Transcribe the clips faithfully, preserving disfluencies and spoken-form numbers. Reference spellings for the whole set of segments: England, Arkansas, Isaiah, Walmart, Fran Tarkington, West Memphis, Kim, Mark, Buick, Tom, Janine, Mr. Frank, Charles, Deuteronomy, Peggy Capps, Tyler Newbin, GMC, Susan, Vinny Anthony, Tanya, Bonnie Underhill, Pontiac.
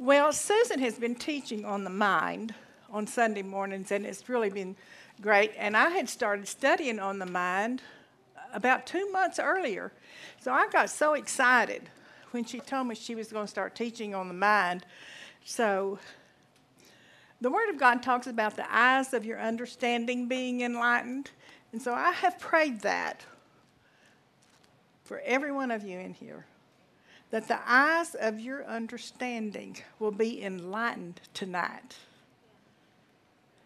Well, Susan has been teaching on the mind on Sunday mornings, and it's really been great. And I had started studying on the mind about two months earlier. So I got so excited when she told me she was going to start teaching on the mind. So the Word of God talks about the eyes of your understanding being enlightened. And so I have prayed that for every one of you in here, that the eyes of your understanding will be enlightened tonight.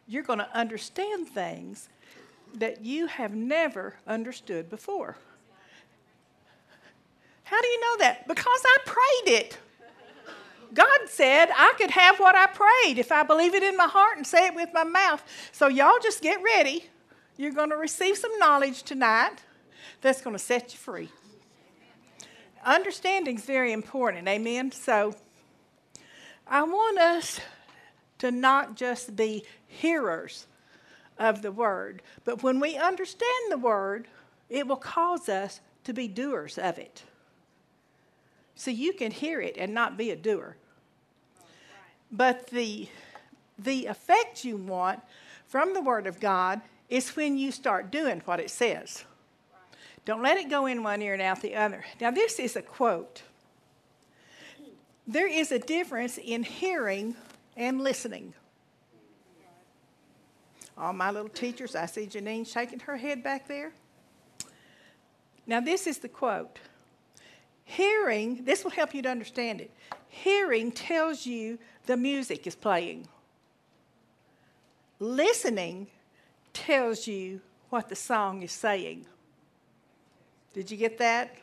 You're going to understand things that you have never understood before. How do you know that? Because I prayed it. God said I could have what I prayed if I believe it in my heart and say it with my mouth. So y'all just get ready. You're going to receive some knowledge tonight that's going to set you free. Understanding is very important, amen? So I want us to not just be hearers of the Word, but when we understand the Word, it will cause us to be doers of it. So you can hear it and not be a doer. But the, the effect you want from the Word of God is when you start doing what it says. Don't let it go in one ear and out the other. Now, this is a quote. There is a difference in hearing and listening. All my little teachers, I see Janine shaking her head back there. Now, this is the quote. Hearing, this will help you to understand it. Hearing tells you the music is playing. Listening tells you what the song is saying. Did you get that?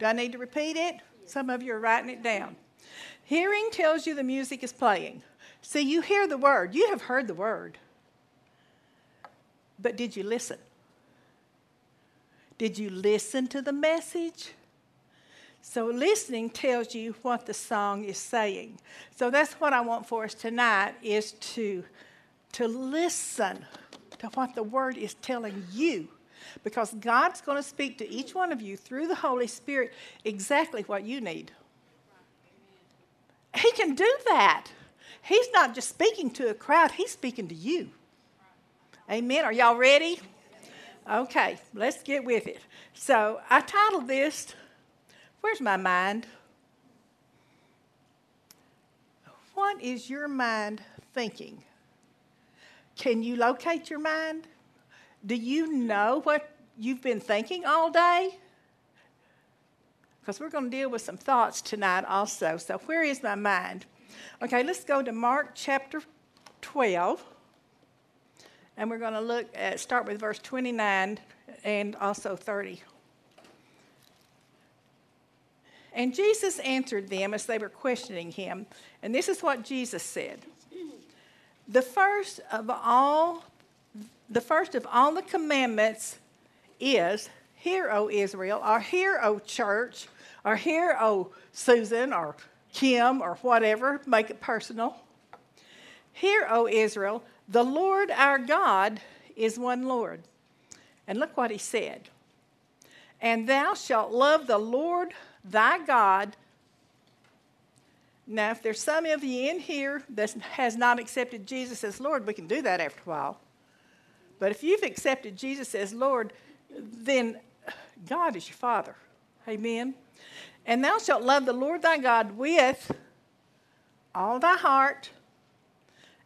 Do I need to repeat it? Some of you are writing it down. Hearing tells you the music is playing. See, you hear the Word. You have heard the Word. But did you listen? Did you listen to the message? So listening tells you what the song is saying. So that's what I want for us tonight, is to, to listen to what the Word is telling you. Because God's going to speak to each one of you through the Holy Spirit exactly what you need. He can do that. He's not just speaking to a crowd. He's speaking to you. Amen. Are y'all ready? Okay, let's get with it. So I titled this, Where's My Mind? What is your mind thinking? Can you locate your mind? Do you know what you've been thinking all day? Because we're going to deal with some thoughts tonight also. So where is my mind? Okay, let's go to Mark chapter twelve. And we're going to look at, start with verse twenty-nine and also thirty. And Jesus answered them as they were questioning him. And this is what Jesus said. The first of all The first of all the commandments is, Hear, O Israel, or hear, O church, or hear, O Susan, or Kim, or whatever. Make it personal. Hear, O Israel, the Lord our God is one Lord. And look what he said. And thou shalt love the Lord thy God. Now, if there's some of you in here that has not accepted Jesus as Lord, we can do that after a while. But if you've accepted Jesus as Lord, then God is your Father. Amen. And thou shalt love the Lord thy God with all thy heart,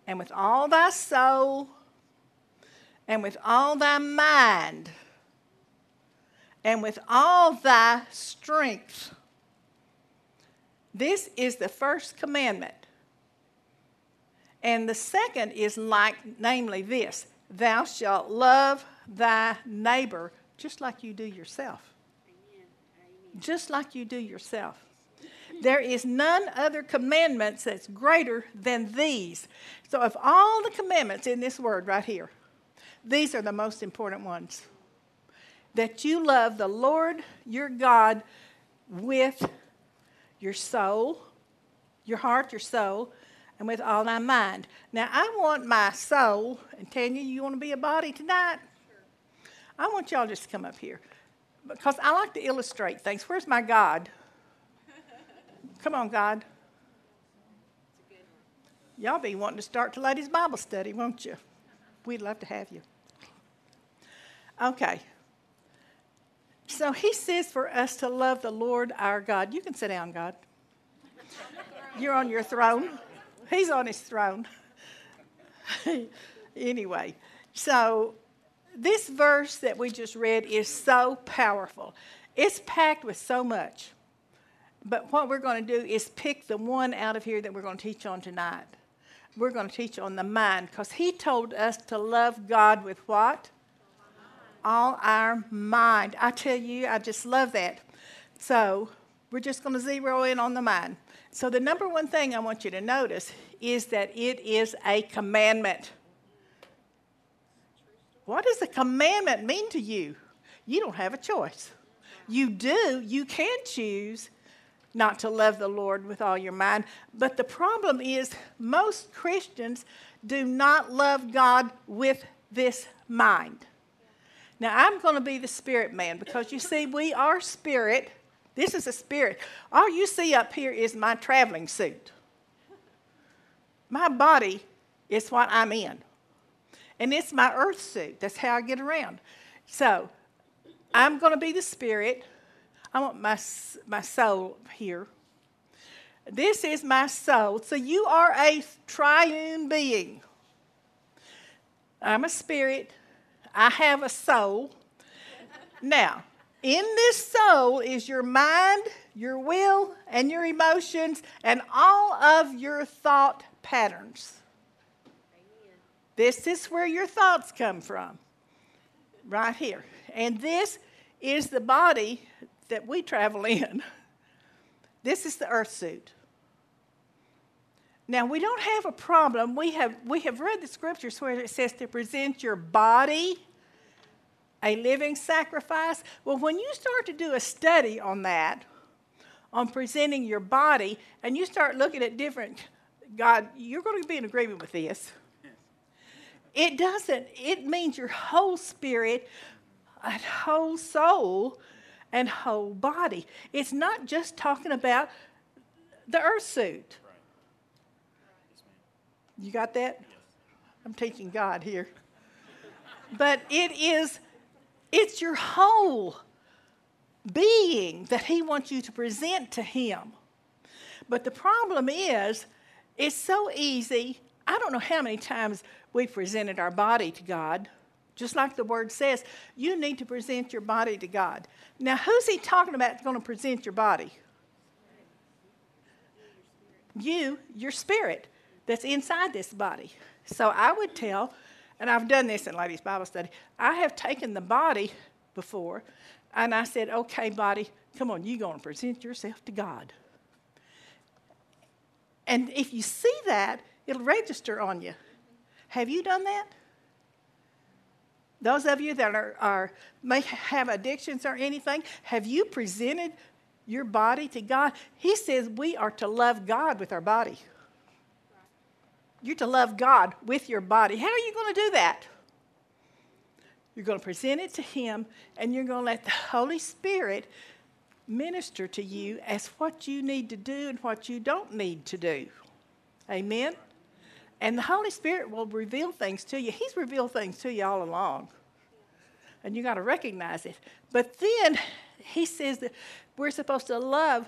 and with all thy soul, and with all thy mind, and with all thy strength. This is the first commandment. And the second is like, namely this. Thou shalt love thy neighbor just like you do yourself. Amen. Amen. Just like you do yourself. There is none other commandments that's greater than these. So of all the commandments in this word right here, these are the most important ones. That you love the Lord your God with your soul, your heart, your soul, and with all thy mind. Now, I want my soul, and Tanya, you want to be a body tonight? Sure. I want y'all just to come up here. Because I like to illustrate things. Where's my God? Come on, God. It's a good Y'all be wanting to start the ladies' Bible study, won't you? We'd love to have you. Okay. So he says for us to love the Lord our God. You can sit down, God. You're on your throne. He's on his throne. Anyway, so this verse that we just read is so powerful. It's packed with so much. But what we're going to do is pick the one out of here that we're going to teach on tonight. We're going to teach on the mind, because he told us to love God with what? All our mind. I tell you, I just love that. So we're just going to zero in on the mind. So the number one thing I want you to notice is that it is a commandment. What does a commandment mean to you? You don't have a choice. You do. You can choose not to love the Lord with all your mind. But the problem is most Christians do not love God with this mind. Now, I'm going to be the spirit man, because, you see, we are spirit. This is a spirit. All you see up here is my traveling suit. My body is what I'm in. And it's my earth suit. That's how I get around. So I'm going to be the spirit. I want my, my soul here. This is my soul. So you are a triune being. I'm a spirit. I have a soul. Now, in this soul is your mind, your will, and your emotions, and all of your thought patterns. Amen. This is where your thoughts come from, right here. And this is the body that we travel in. This is the earth suit. Now, we don't have a problem. We have, we have read the scriptures where it says to present your body a living sacrifice. Well, when you start to do a study on that, on presenting your body, and you start looking at different, God, you're going to be in agreement with this. It doesn't, it means your whole spirit, a whole soul, and whole body. It's not just talking about the earth suit. You got that? I'm teaching God here. But it is, it's your whole being that he wants you to present to him. But the problem is, it's so easy. I don't know how many times we've presented our body to God. Just like the word says, you need to present your body to God. Now, who's he talking about going to present your body? You, your spirit that's inside this body. So I would tell, and I've done this in Ladies' Bible Study, I have taken the body before, and I said, okay, body, come on, you're going to present yourself to God. And if you see that, it'll register on you. Have you done that? Those of you that are, are may have addictions or anything, have you presented your body to God? He says we are to love God with our body. You're to love God with your body. How are you going to do that? You're going to present it to him, and you're going to let the Holy Spirit minister to you as what you need to do and what you don't need to do. Amen? And the Holy Spirit will reveal things to you. He's revealed things to you all along. And you got to recognize it. But then he says that we're supposed to love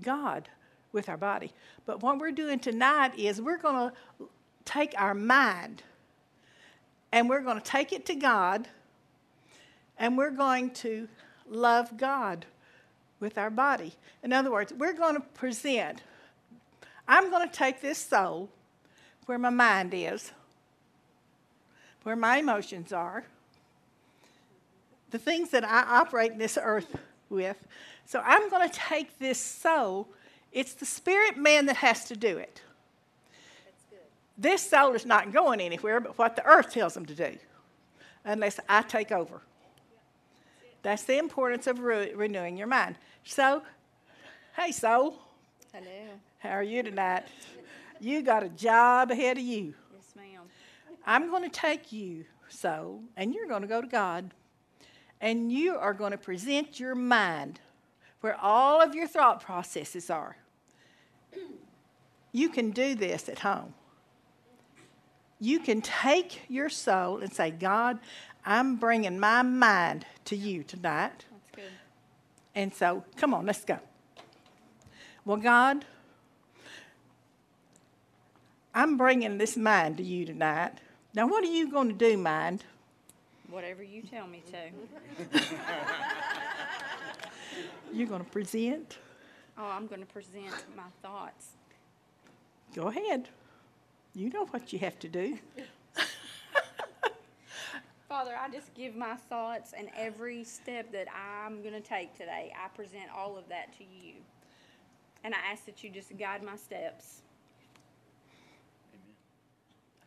God with our body. But what we're doing tonight is we're going to take our mind and we're going to take it to God, and we're going to love God with our body. In other words, we're going to present. I'm going to take this soul, where my mind is, where my emotions are, the things that I operate in this earth with. So I'm going to take this soul. It's the spirit man that has to do it. That's good. This soul is not going anywhere but what the earth tells them to do, unless I take over. That's the importance of re- renewing your mind. So, hey, soul. Hello. How are you tonight? You got a job ahead of you. Yes, ma'am. I'm going to take you, soul, and you're going to go to God, and you are going to present your mind where all of your thought processes are. You can do this at home. you can take your soul and say, God, I'm bringing my mind to you tonight. That's good. And so, come on, let's go. Well, God, I'm bringing this mind to you tonight. Now, what are you going to do, mind? Whatever you tell me to. You're going to present? Oh, I'm going to present my thoughts. Go ahead. You know what you have to do. Father, I just give my thoughts and every step that I'm going to take today, I present all of that to you. And I ask that you just guide my steps. Amen.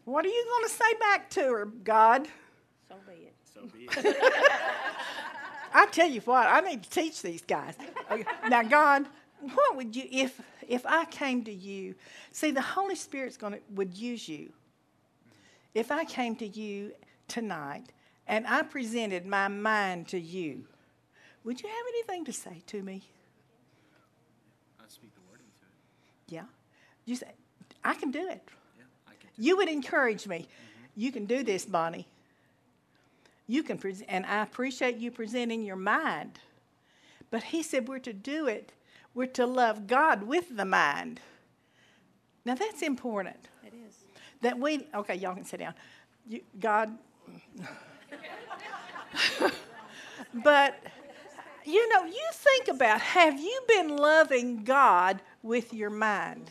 What are you going to say back to her, God? So be it. So be it. I tell you what, I need to teach these guys. Okay. Now, God, what would you, if if I came to you, see, the Holy Spirit's gonna would use you. If I came to you tonight and I presented my mind to you, would you have anything to say to me? I'd speak the word into it. Yeah. You say, I can do it. Yeah, I can do you it. Would encourage me. Mm-hmm. You can do this, Bonnie. You can present, and I appreciate you presenting your mind. But he said we're to do it. We're to love God with the mind. Now, that's important. It is. That we, okay, y'all can sit down. You, God. But, you know, you think about, have you been loving God with your mind?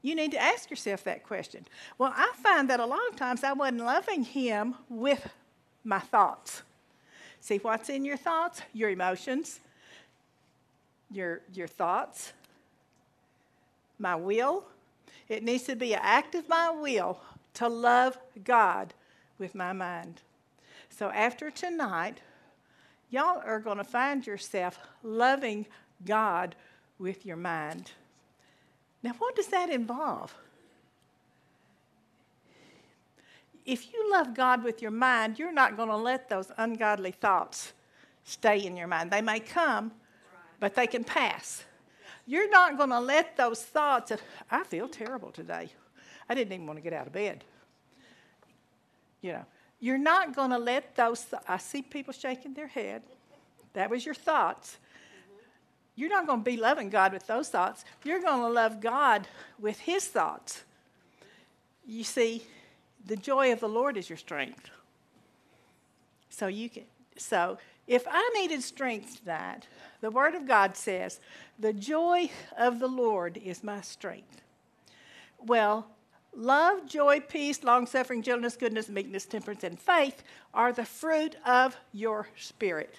You need to ask yourself that question. Well, I find that a lot of times I wasn't loving him with my thoughts. See, what's in your thoughts? Your emotions, your, your thoughts, my will. It needs to be an act of my will to love God with my mind. So after tonight, y'all are going to find yourself loving God with your mind. Now, what does that involve? If you love God with your mind, you're not going to let those ungodly thoughts stay in your mind. They may come, but they can pass. You're not going to let those thoughts of, I feel terrible today. I didn't even want to get out of bed. You know, you're not going to let those, th- I see people shaking their head. That was your thoughts. You're not going to be loving God with those thoughts. You're going to love God with his thoughts. You see, the joy of the Lord is your strength. So you can. So if I needed strength tonight, the Word of God says, the joy of the Lord is my strength. Well, love, joy, peace, long-suffering, gentleness, goodness, meekness, temperance, and faith are the fruit of your spirit.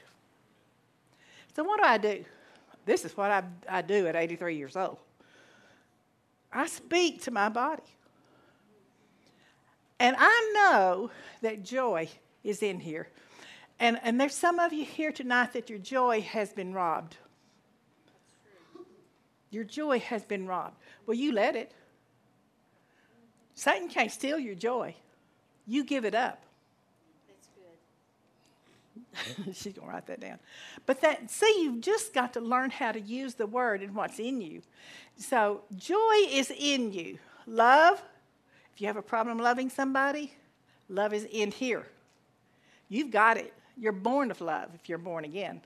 So what do I do? This is what I, I do at eighty-three years old. I speak to my body. And I know that joy is in here. And, and there's some of you here tonight that your joy has been robbed. Your joy has been robbed. Well, you let it. Satan can't steal your joy. You give it up. She's going to write that down. But that, see, you've just got to learn how to use the word and what's in you. So joy is in you. Love, if you have a problem loving somebody, love is in here. You've got it. You're born of love if you're born again.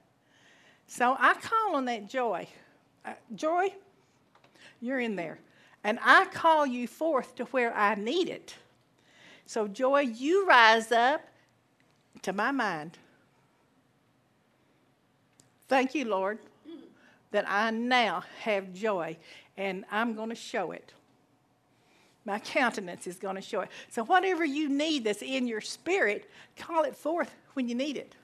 So I call on that joy. Uh, joy, you're in there. And I call you forth to where I need it. So joy, you rise up to my mind. Thank you, Lord, that I now have joy, and I'm going to show it. My countenance is going to show it. So whatever you need that's in your spirit, call it forth when you need it.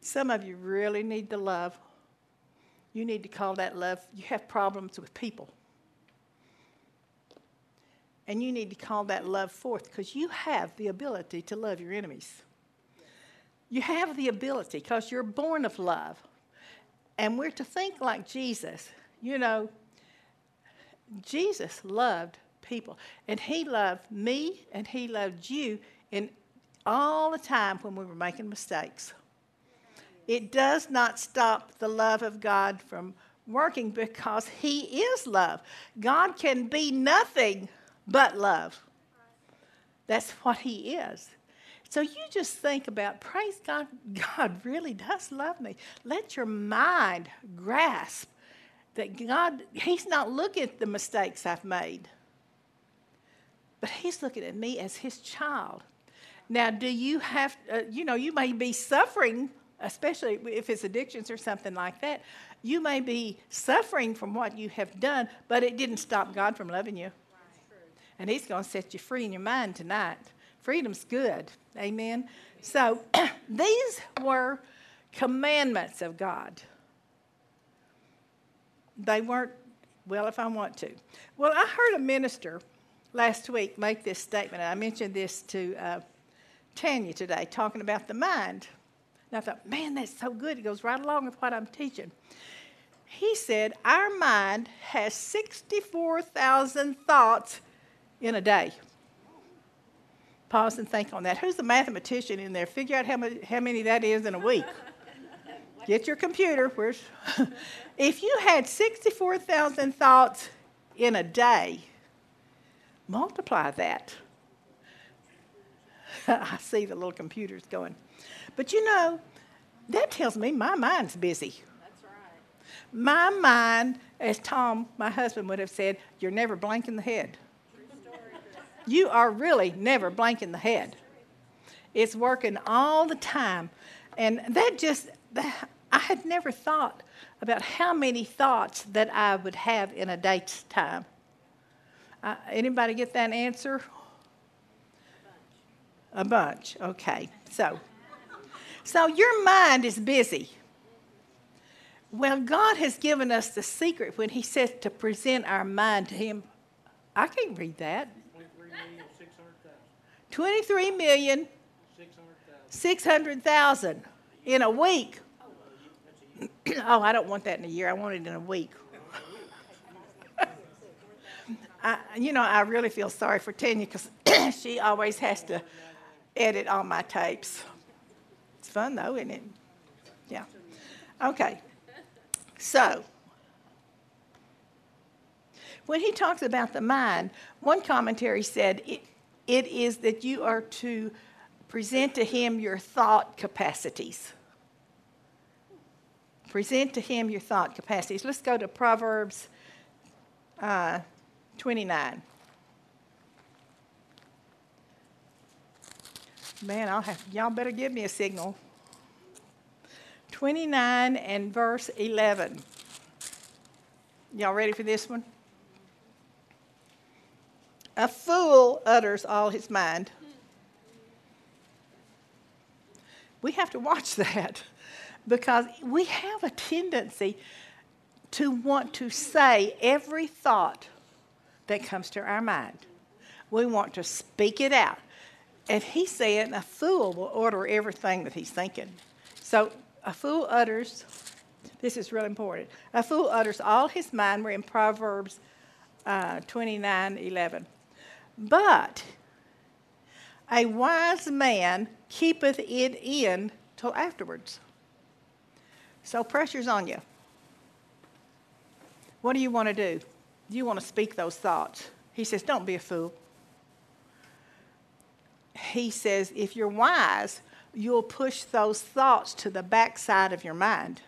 Some of you really need the love. You need to call that love. You have problems with people. And you need to call that love forth because you have the ability to love your enemies. You have the ability because you're born of love. And we're to think like Jesus. You know, Jesus loved people. And he loved me and he loved you in all the time when we were making mistakes. It does not stop the love of God from working because he is love. God can be nothing but love. That's what he is. So you just think about, praise God, God really does love me. Let your mind grasp that God, he's not looking at the mistakes I've made, but he's looking at me as his child. Now, do you have, uh, you know, you may be suffering, especially if it's addictions or something like that. You may be suffering from what you have done, but it didn't stop God from loving you. And he's going to set you free in your mind tonight. Freedom's good. Amen. So these were commandments of God. They weren't, well, if I want to. Well, I heard a minister last week make this statement, and I mentioned this to uh, Tanya today, talking about the mind. And I thought, man, that's so good. It goes right along with what I'm teaching. He said, our mind has sixty-four thousand thoughts in a day. Pause and think on that. Who's the mathematician in there? Figure out how many, how many that is in a week. Get your computer. Where's if you had sixty-four thousand thoughts in a day, multiply that. I see the little computers going. But you know, that tells me my mind's busy. That's right. My mind, as Tom, my husband, would have said, you're never blank in the head. You are really never blank in the head. It's working all the time. And that just, that, I had never thought about how many thoughts that I would have in a day's time. Uh, anybody get that answer? A bunch. A bunch, okay. So, so your mind is busy. Well, God has given us the secret when he says to present our mind to him. I can't read that. twenty-three million six hundred thousand in a week. Oh, I don't want that in a year. I want it in a week. I, you know, I really feel sorry for Tanya because she always has to edit all my tapes. It's fun, though, isn't it? Yeah. Okay. So, when he talks about the mind, one commentary said it, it is that you are to present to him your thought capacities. Present to him your thought capacities. Let's go to Proverbs uh, twenty-nine. Man, I'll have, y'all better give me a signal. twenty-nine and verse eleven. Y'all ready for this one? A fool utters all his mind. We have to watch that because we have a tendency to want to say every thought that comes to our mind. We want to speak it out. And he said a fool will utter everything that he's thinking. So a fool utters, this is real important, a fool utters all his mind. We're in Proverbs uh, twenty-nine eleven. But a wise man keepeth it in till afterwards. So pressure's on you. What do you want to do? You want to speak those thoughts. He says, don't be a fool. He says, if you're wise, you'll push those thoughts to the backside of your mind.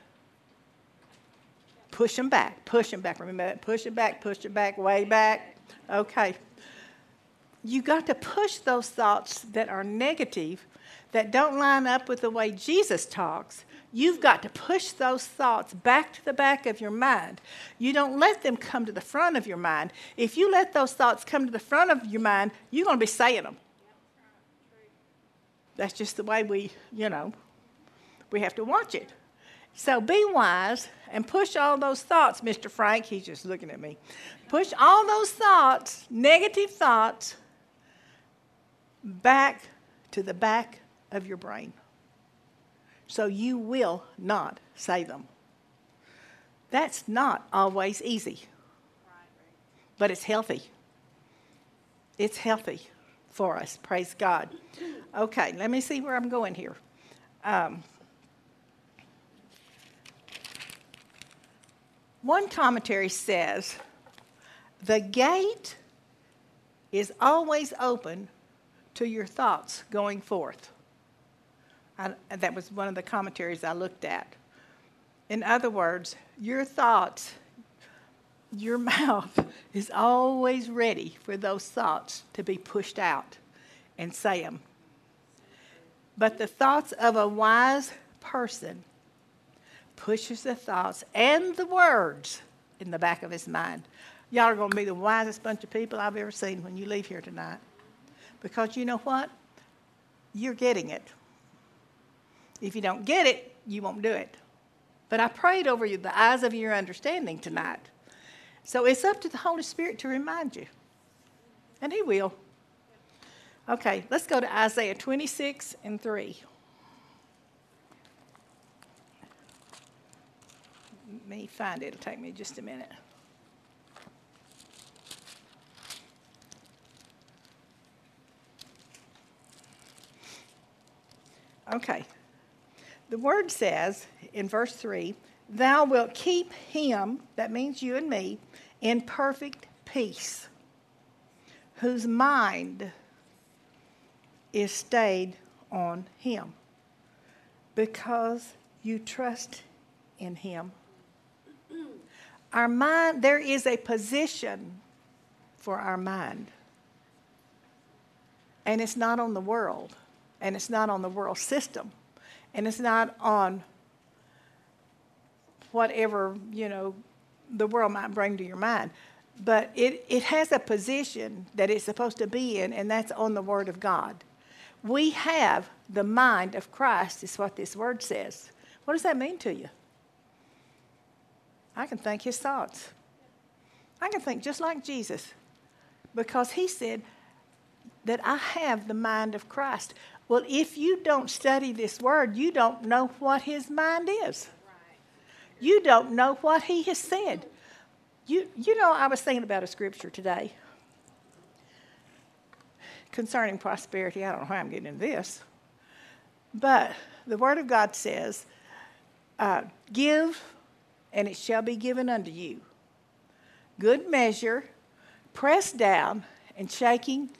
Push them back, push them back. Remember that, push it back, push it back, way back. Okay. You got to push those thoughts that are negative, that don't line up with the way Jesus talks. You've got to push those thoughts back to the back of your mind. You don't let them come to the front of your mind. If you let those thoughts come to the front of your mind, you're going to be saying them. That's just the way we, you know, we have to watch it. So be wise and push all those thoughts, Mister Frank. He's just looking at me. Push all those thoughts, negative thoughts, back to the back of your brain so you will not say them. That's not always easy, but it's healthy. It's healthy for us, praise God. Okay, let me see where I'm going here. Um, One commentary says, the gate is always open to your thoughts going forth. I, that was one of the commentaries I looked at. In other words, your thoughts, your mouth is always ready for those thoughts to be pushed out and say them. But the thoughts of a wise person pushes the thoughts and the words in the back of his mind. Y'all are going to be the wisest bunch of people I've ever seen when you leave here tonight. Because you know what? You're getting it. If you don't get it, you won't do it. But I prayed over you the eyes of your understanding tonight. So it's up to the Holy Spirit to remind you. And he will. Okay, let's go to Isaiah twenty-six and three. Let me find it. It'll take me just a minute. Okay. The word says in verse three, thou wilt keep him, that means you and me, in perfect peace, whose mind is stayed on him, because you trust in him. Our mind, there is a position for our mind. And it's not on the world. And it's not on the world system. And it's not on whatever, you know, the world might bring to your mind. But it, it has a position that it's supposed to be in, and that's on the Word of God. We have the mind of Christ, is what this word says. What does that mean to you? I can think his thoughts. I can think just like Jesus, because he said that I have the mind of Christ. Well, if you don't study this word, you don't know what his mind is. You don't know what he has said. You, you know, I was thinking about a scripture today concerning prosperity. I don't know how I'm getting into this. But the Word of God says, uh, give, and it shall be given unto you. Good measure, pressed down, and shaking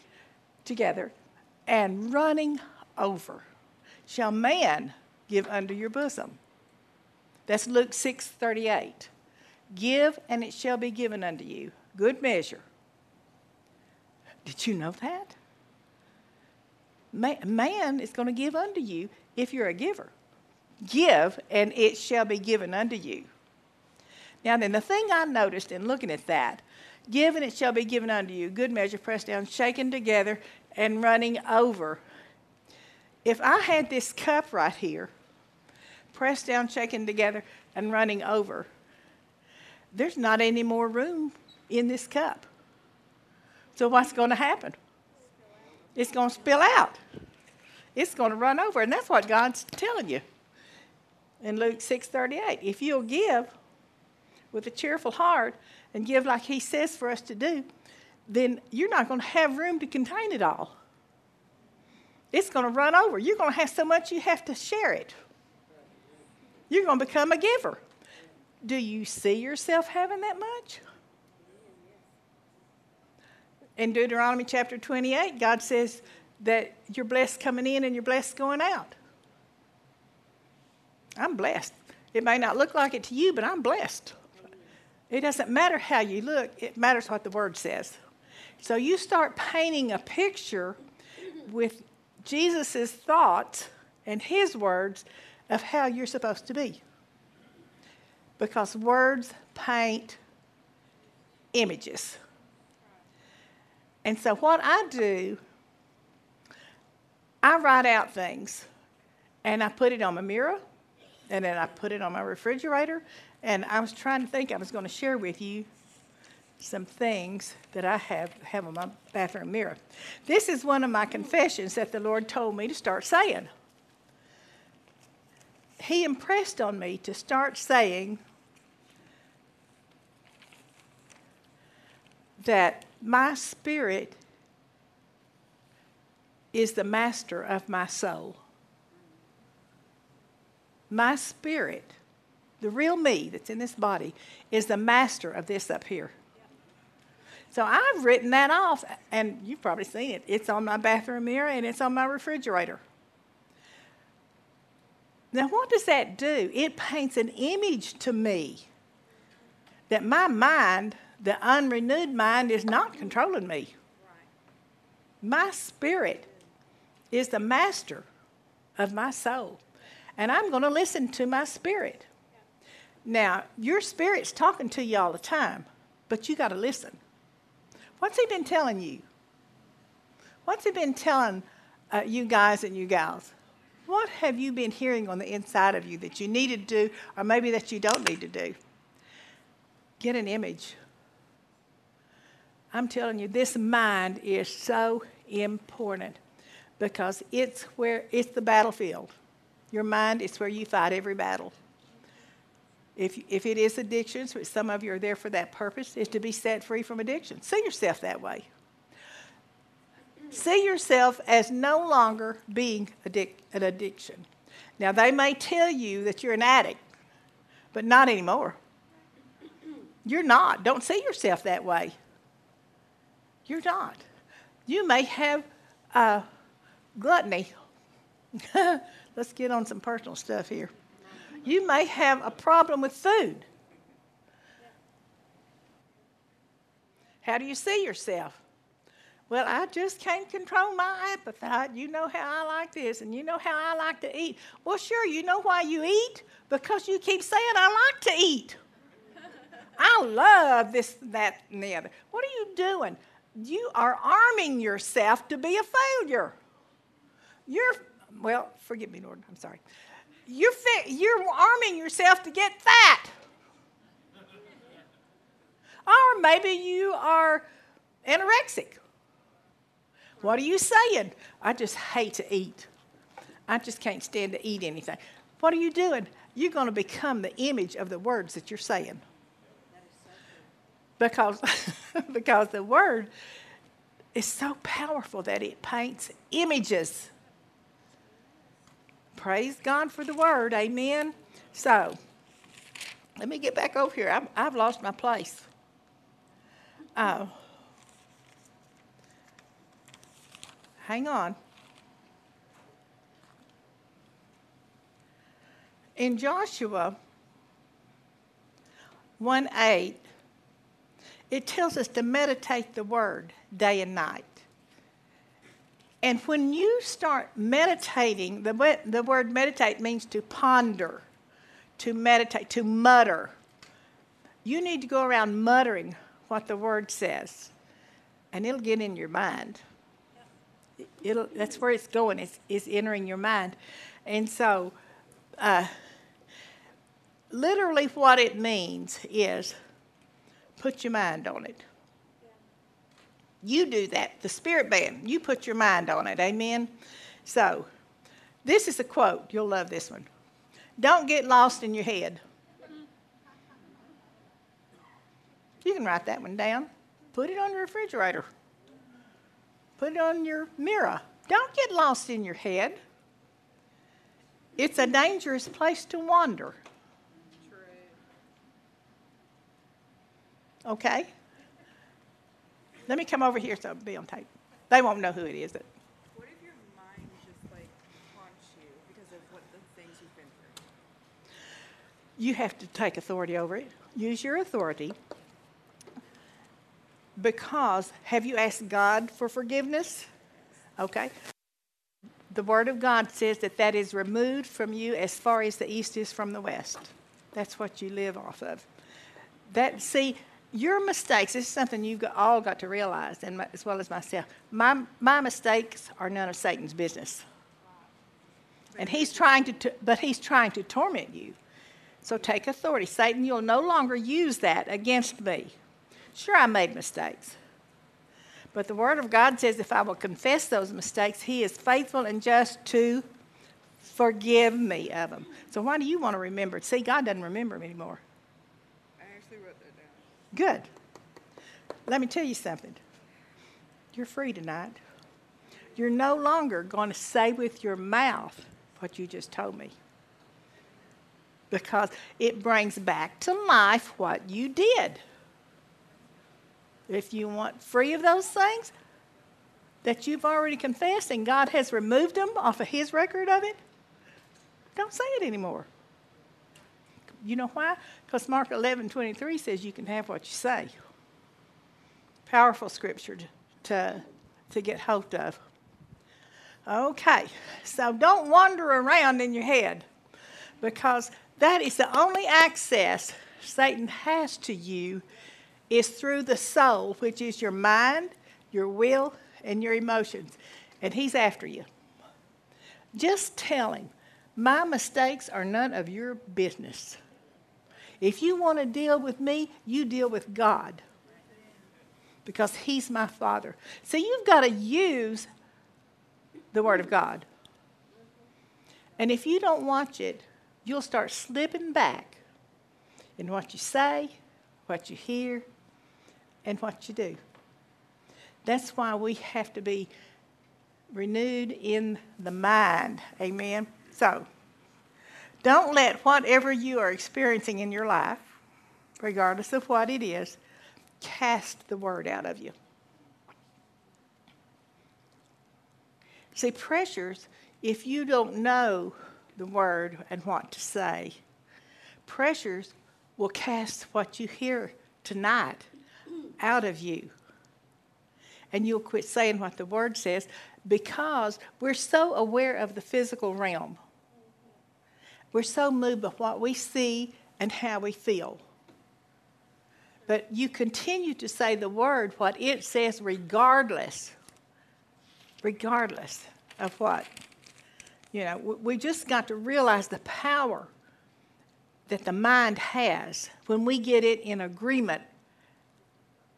together, and running over, shall man give unto your bosom. That's Luke six thirty-eight. Give, and it shall be given unto you. Good measure. Did you know that? Man is going to give unto you if you're a giver. Give, and it shall be given unto you. Now then, the thing I noticed in looking at that, give, and it shall be given unto you. Good measure, pressed down, shaken together, and running over. If I had this cup right here, pressed down, shaken together, and running over, there's not any more room in this cup. So what's going to happen? It's going to spill out. It's going to run over. And that's what God's telling you in Luke six thirty-eight. If you'll give with a cheerful heart and give like he says for us to do, then you're not going to have room to contain it all. It's going to run over. You're going to have so much you have to share it. You're going to become a giver. Do you see yourself having that much? In Deuteronomy chapter twenty-eight, God says that you're blessed coming in and you're blessed going out. I'm blessed. It may not look like it to you, but I'm blessed. It doesn't matter how you look. It matters what the Word says. So you start painting a picture with Jesus' thoughts and his words of how you're supposed to be. Because words paint images. And so what I do, I write out things, and I put it on my mirror, and then I put it on my refrigerator, and I was trying to think I was going to share with you some things that I have, have on my bathroom mirror. This is one of my confessions that the Lord told me to start saying. He impressed on me to start saying that my spirit is the master of my soul. My spirit the real me that's in this body is the master of this up here. So I've written that off, and you've probably seen it. It's on my bathroom mirror, and it's on my refrigerator. Now, what does that do? It paints an image to me that my mind, the unrenewed mind, is not controlling me. My spirit is the master of my soul, and I'm going to listen to my spirit. Now, your spirit's talking to you all the time, but you got to listen. What's he been telling you? What's he been telling uh, you guys and you gals? What have you been hearing on the inside of you that you need to do, or maybe that you don't need to do? Get an image. I'm telling you, this mind is so important because it's where it's the battlefield. Your mind is where you fight every battle. If, if it is addictions, which some of you are there for that purpose, is to be set free from addiction. See yourself that way. See yourself as no longer being addic- an addiction. Now, they may tell you that you're an addict, but not anymore. You're not. Don't see yourself that way. You're not. You may have uh, gluttony. Let's get on some personal stuff here. You may have a problem with food. How do you see yourself? Well, I just can't control my appetite. You know how I like this, and you know how I like to eat. Well, sure, you know why you eat? Because you keep saying, I like to eat. I love this, that, and the other. What are you doing? You are arming yourself to be a failure. You're, well, forgive me, Lord, I'm sorry. You're, you're arming yourself to get fat. Or maybe you are anorexic. What are you saying? I just hate to eat. I just can't stand to eat anything. What are you doing? You're going to become the image of the words that you're saying. Because, because the word is so powerful that it paints images. Praise God for the word. Amen. So, let me get back over here. I'm, I've lost my place. Uh, hang on. In Joshua one eight, it tells us to meditate the word day and night. And when you start meditating, the, the word meditate means to ponder, to meditate, to mutter. You need to go around muttering what the word says, and it'll get in your mind. It'll, that's where it's going. It's, it's entering your mind. And so uh, literally what it means is put your mind on it. You do that, the spirit man. You put your mind on it, amen? So, this is a quote. You'll love this one. Don't get lost in your head. You can write that one down. Put it on your refrigerator. Put it on your mirror. Don't get lost in your head. It's a dangerous place to wander. Okay? Let me come over here so it'll be on tape. They won't know who it is. But. What if your mind just, like, haunts you because of what the things you've been through? You have to take authority over it. Use your authority. Because have you asked God for forgiveness? Okay. The Word of God says that that is removed from you as far as the east is from the west. That's what you live off of. That, see... Your mistakes, this is something you've all got to realize, and as well as myself. My, my mistakes are none of Satan's business. And he's trying to, but he's trying to torment you. So take authority. Satan, you'll no longer use that against me. Sure, I made mistakes. But the Word of God says if I will confess those mistakes, he is faithful and just to forgive me of them. So why do you want to remember it? See, God doesn't remember them anymore. Good. Let me tell you something. You're free tonight. You're no longer going to say with your mouth what you just told me. because it brings back to life what you did. If you want free of those things that you've already confessed and God has removed them off of his record of it, don't say it anymore. You know why? Because Mark eleven twenty-three says you can have what you say. Powerful scripture to, to get hold of. Okay, so don't wander around in your head, because that is the only access Satan has to you is through the soul, which is your mind, your will, and your emotions. And he's after you. Just tell him, my mistakes are none of your business. If you want to deal with me, you deal with God, because he's my Father. So you've got to use the Word of God. And if you don't watch it, you'll start slipping back in what you say, what you hear, and what you do. That's why we have to be renewed in the mind. Amen? So, don't let whatever you are experiencing in your life, regardless of what it is, cast the word out of you. See, pressures, if you don't know the word and what to say, pressures will cast what you hear tonight out of you. And you'll quit saying what the word says, because we're so aware of the physical realm. We're so moved by what we see and how we feel. But you continue to say the word, what it says, regardless, regardless of what. You know, we just got to realize the power that the mind has when we get it in agreement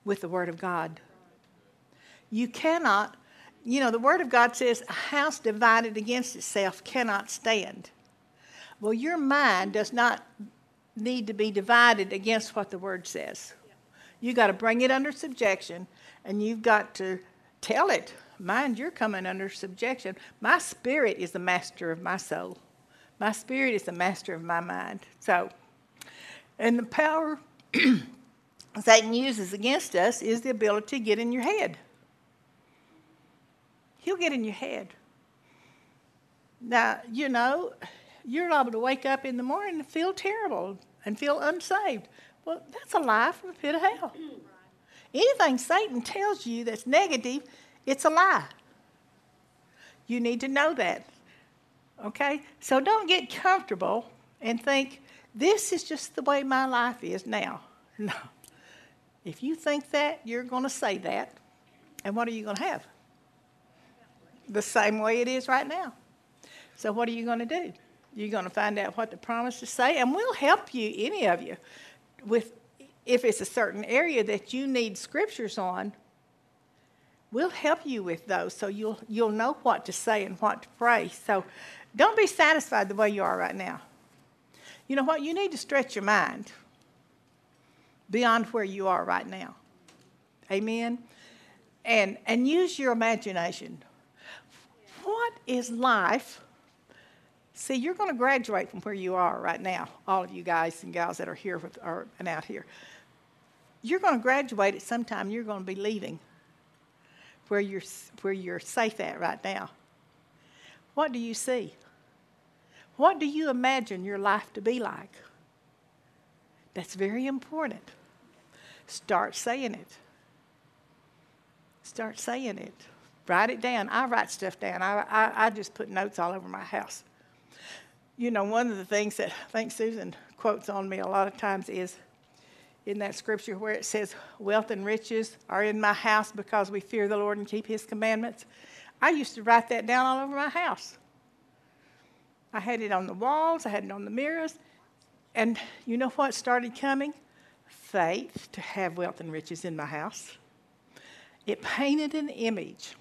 with the Word of God. You cannot, you know, the Word of God says, a house divided against itself cannot stand. Well, your mind does not need to be divided against what the Word says. You've got to bring it under subjection, and you've got to tell it, mind, you're coming under subjection. My spirit is the master of my soul. My spirit is the master of my mind. So, and the power Satan uses against us is the ability to get in your head. He'll get in your head. Now, you know, you're liable to wake up in the morning and feel terrible and feel unsaved. Well, that's a lie from the pit of hell. Anything Satan tells you that's negative, it's a lie. You need to know that. Okay? So don't get comfortable and think, this is just the way my life is now. No. If you think that, you're going to say that. And what are you going to have? The same way it is right now. So what are you going to do? You're going to find out what the promises say, and we'll help you, any of you, with if it's a certain area that you need scriptures on. We'll help you with those, so you'll you'll know what to say and what to pray. So don't be satisfied the way you are right now. You know what? You need to stretch your mind beyond where you are right now. Amen? And, and use your imagination. What is life? See, you're going to graduate from where you are right now, all of you guys and gals that are here with, or, and out here. You're going to graduate at some time. You're going to be leaving where you're, where you're safe at right now. What do you see? What do you imagine your life to be like? That's very important. Start saying it. Start saying it. Write it down. I write stuff down. I, I, I just put notes all over my house. You know, one of the things that I think Susan quotes on me a lot of times is in that scripture where it says, wealth and riches are in my house because we fear the Lord and keep his commandments. I used to write that down all over my house. I had it on the walls. I had it on the mirrors. And you know what started coming? Faith to have wealth and riches in my house. It painted an image.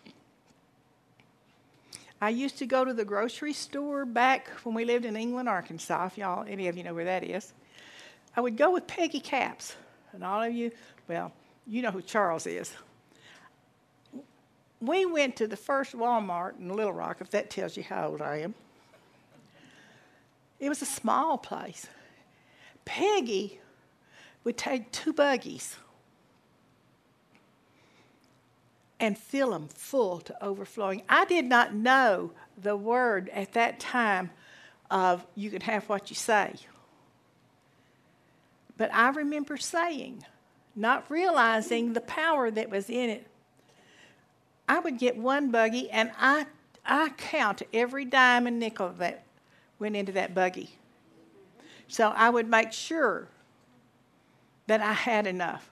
I used to go to the grocery store back when we lived in England, Arkansas, if y'all, any of you know where that is. I would go with Peggy Capps, and all of you, well, you know who Charles is. We went to the first Walmart in Little Rock, if that tells you how old I am. It was a small place. Peggy would take two buggies and fill them full to overflowing. I did not know the word at that time of you can have what you say. But I remember saying, not realizing the power that was in it, I would get one buggy, and I, I count every dime and nickel that went into that buggy. So I would make sure that I had enough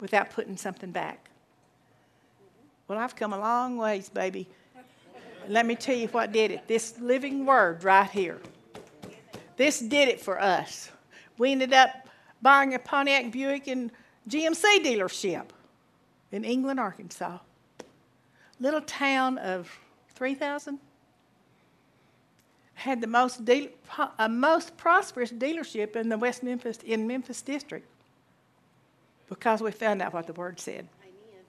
without putting something back. Well, I've come a long ways, baby. Let me tell you what did it. This living word right here. This did it for us. We ended up buying a Pontiac Buick and G M C dealership in England, Arkansas. Little town of three thousand. Had the most de- a most prosperous dealership in the West Memphis in Memphis district, because we found out what the word said. Amen.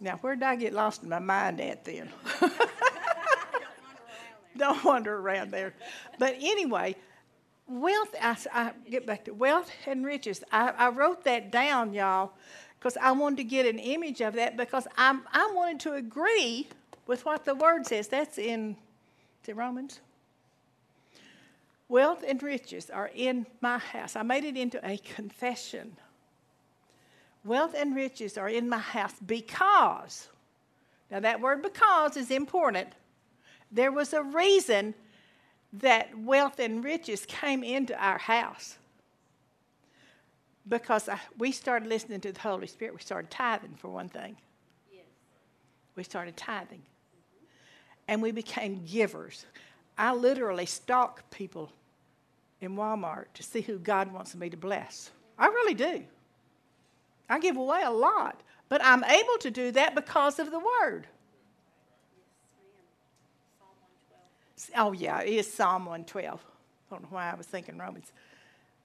Now, where did I get lost in my mind at then? Don't wander around there. Don't wander around there. But anyway, wealth. I, I get back to wealth and riches. I, I wrote that down, y'all, because I wanted to get an image of that, because I I wanted to agree with what the word says. That's in. In Romans. Wealth and riches are in my house. I made it into a confession. Wealth and riches are in my house because, now that word because is important. There was a reason that wealth and riches came into our house. Because I, we started listening to the Holy Spirit. We started tithing, for one thing. Yes. We started tithing. And we became givers. I literally stalk people in Walmart to see who God wants me to bless. I really do. I give away a lot, but I'm able to do that because of the Word. Yes, Psalm one twelve. Oh, yeah, it is Psalm one twelve. I don't know why I was thinking Romans.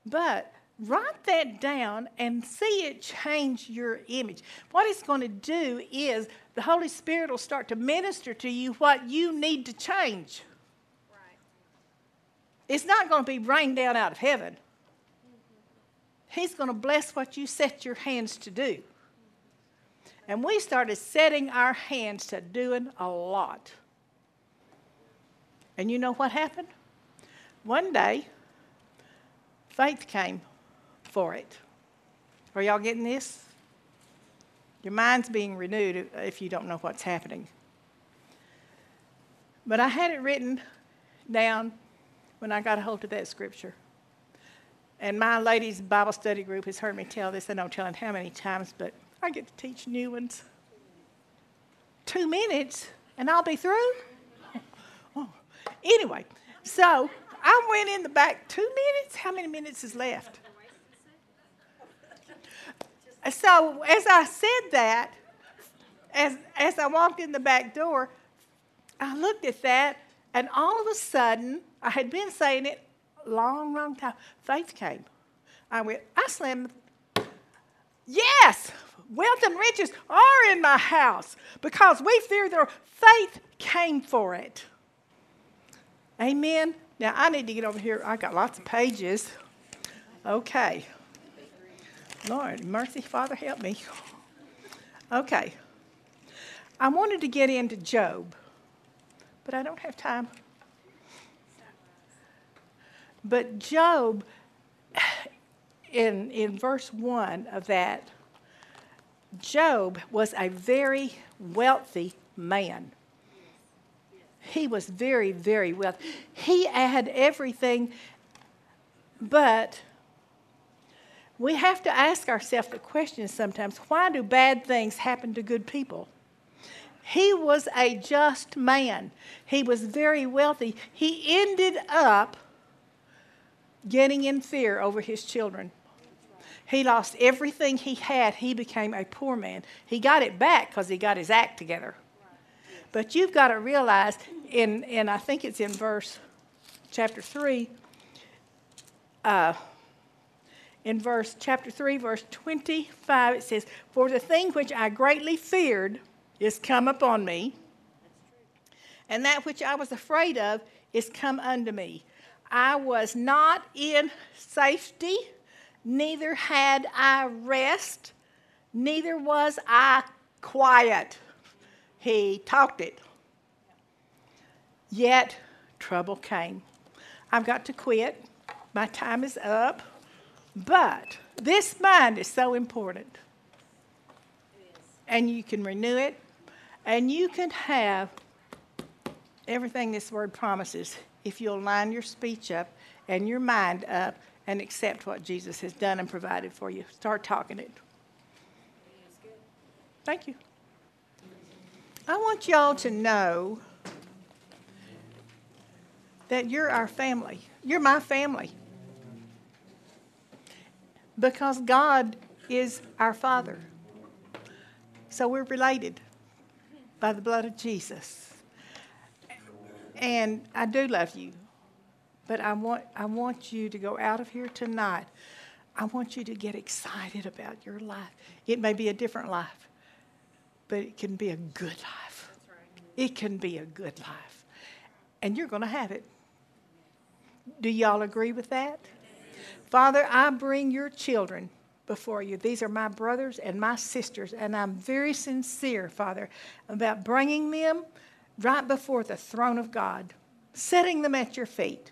But write that down and see it change your image. What it's going to do is the Holy Spirit will start to minister to you what you need to change. Right. It's not going to be rained down out of heaven. Mm-hmm. He's going to bless what you set your hands to do. Mm-hmm. And we started setting our hands to doing a lot. And you know what happened? One day, faith came for it. Are y'all getting this? Your mind's being renewed if you don't know what's happening. But I had it written down when I got a hold of that scripture. And my ladies' Bible study group has heard me tell this. I don't tell them how many times, but I get to teach new ones. Two minutes, and I'll be through? Oh. Anyway, so I went in the back two minutes. How many minutes is left? So as I said that, as as I walked in the back door, I looked at that, and all of a sudden, I had been saying it a long, long time. Faith came. I went, I slammed. Yes, wealth and riches are in my house because we fear their faith came for it. Amen. Now, I need to get over here. I got lots of pages. Okay. Lord, mercy, Father, help me. Okay. I wanted to get into Job, but I don't have time. But Job, in, in verse one of that, Job was a very wealthy man. He was very, very wealthy. He had everything, but we have to ask ourselves the question sometimes, why do bad things happen to good people? He was a just man. He was very wealthy. He ended up getting in fear over his children. He lost everything he had. He became a poor man. He got it back because he got his act together. But you've got to realize, in, in I think it's in verse chapter three, uh, in verse chapter three, verse twenty-five, it says, "For the thing which I greatly feared is come upon me, and that which I was afraid of is come unto me. I was not in safety, neither had I rest, neither was I quiet. He talked it. Yet trouble came. I've got to quit. My time is up. But this mind is so important. And you can renew it. And you can have everything this word promises if you'll line your speech up and your mind up and accept what Jesus has done and provided for you. Start talking it. Thank you. I want y'all to know that you're our family. You're my family. Because God is our Father. So we're related by the blood of Jesus. And I do love you. But I want, I want you to go out of here tonight. I want you to get excited about your life. It may be a different life, but it can be a good life. It can be a good life. And you're going to have it. Do y'all agree with that? Father, I bring your children before you. These are my brothers and my sisters, and I'm very sincere, Father, about bringing them right before the throne of God, setting them at your feet.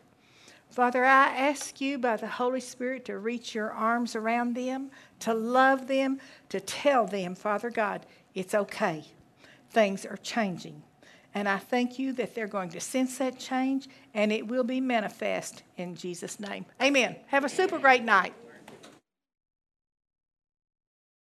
Father, I ask you by the Holy Spirit to reach your arms around them, to love them, to tell them, Father God, it's okay. Things are changing. And I thank you that they're going to sense that change, and it will be manifest in Jesus' name. Amen. Have a super great night.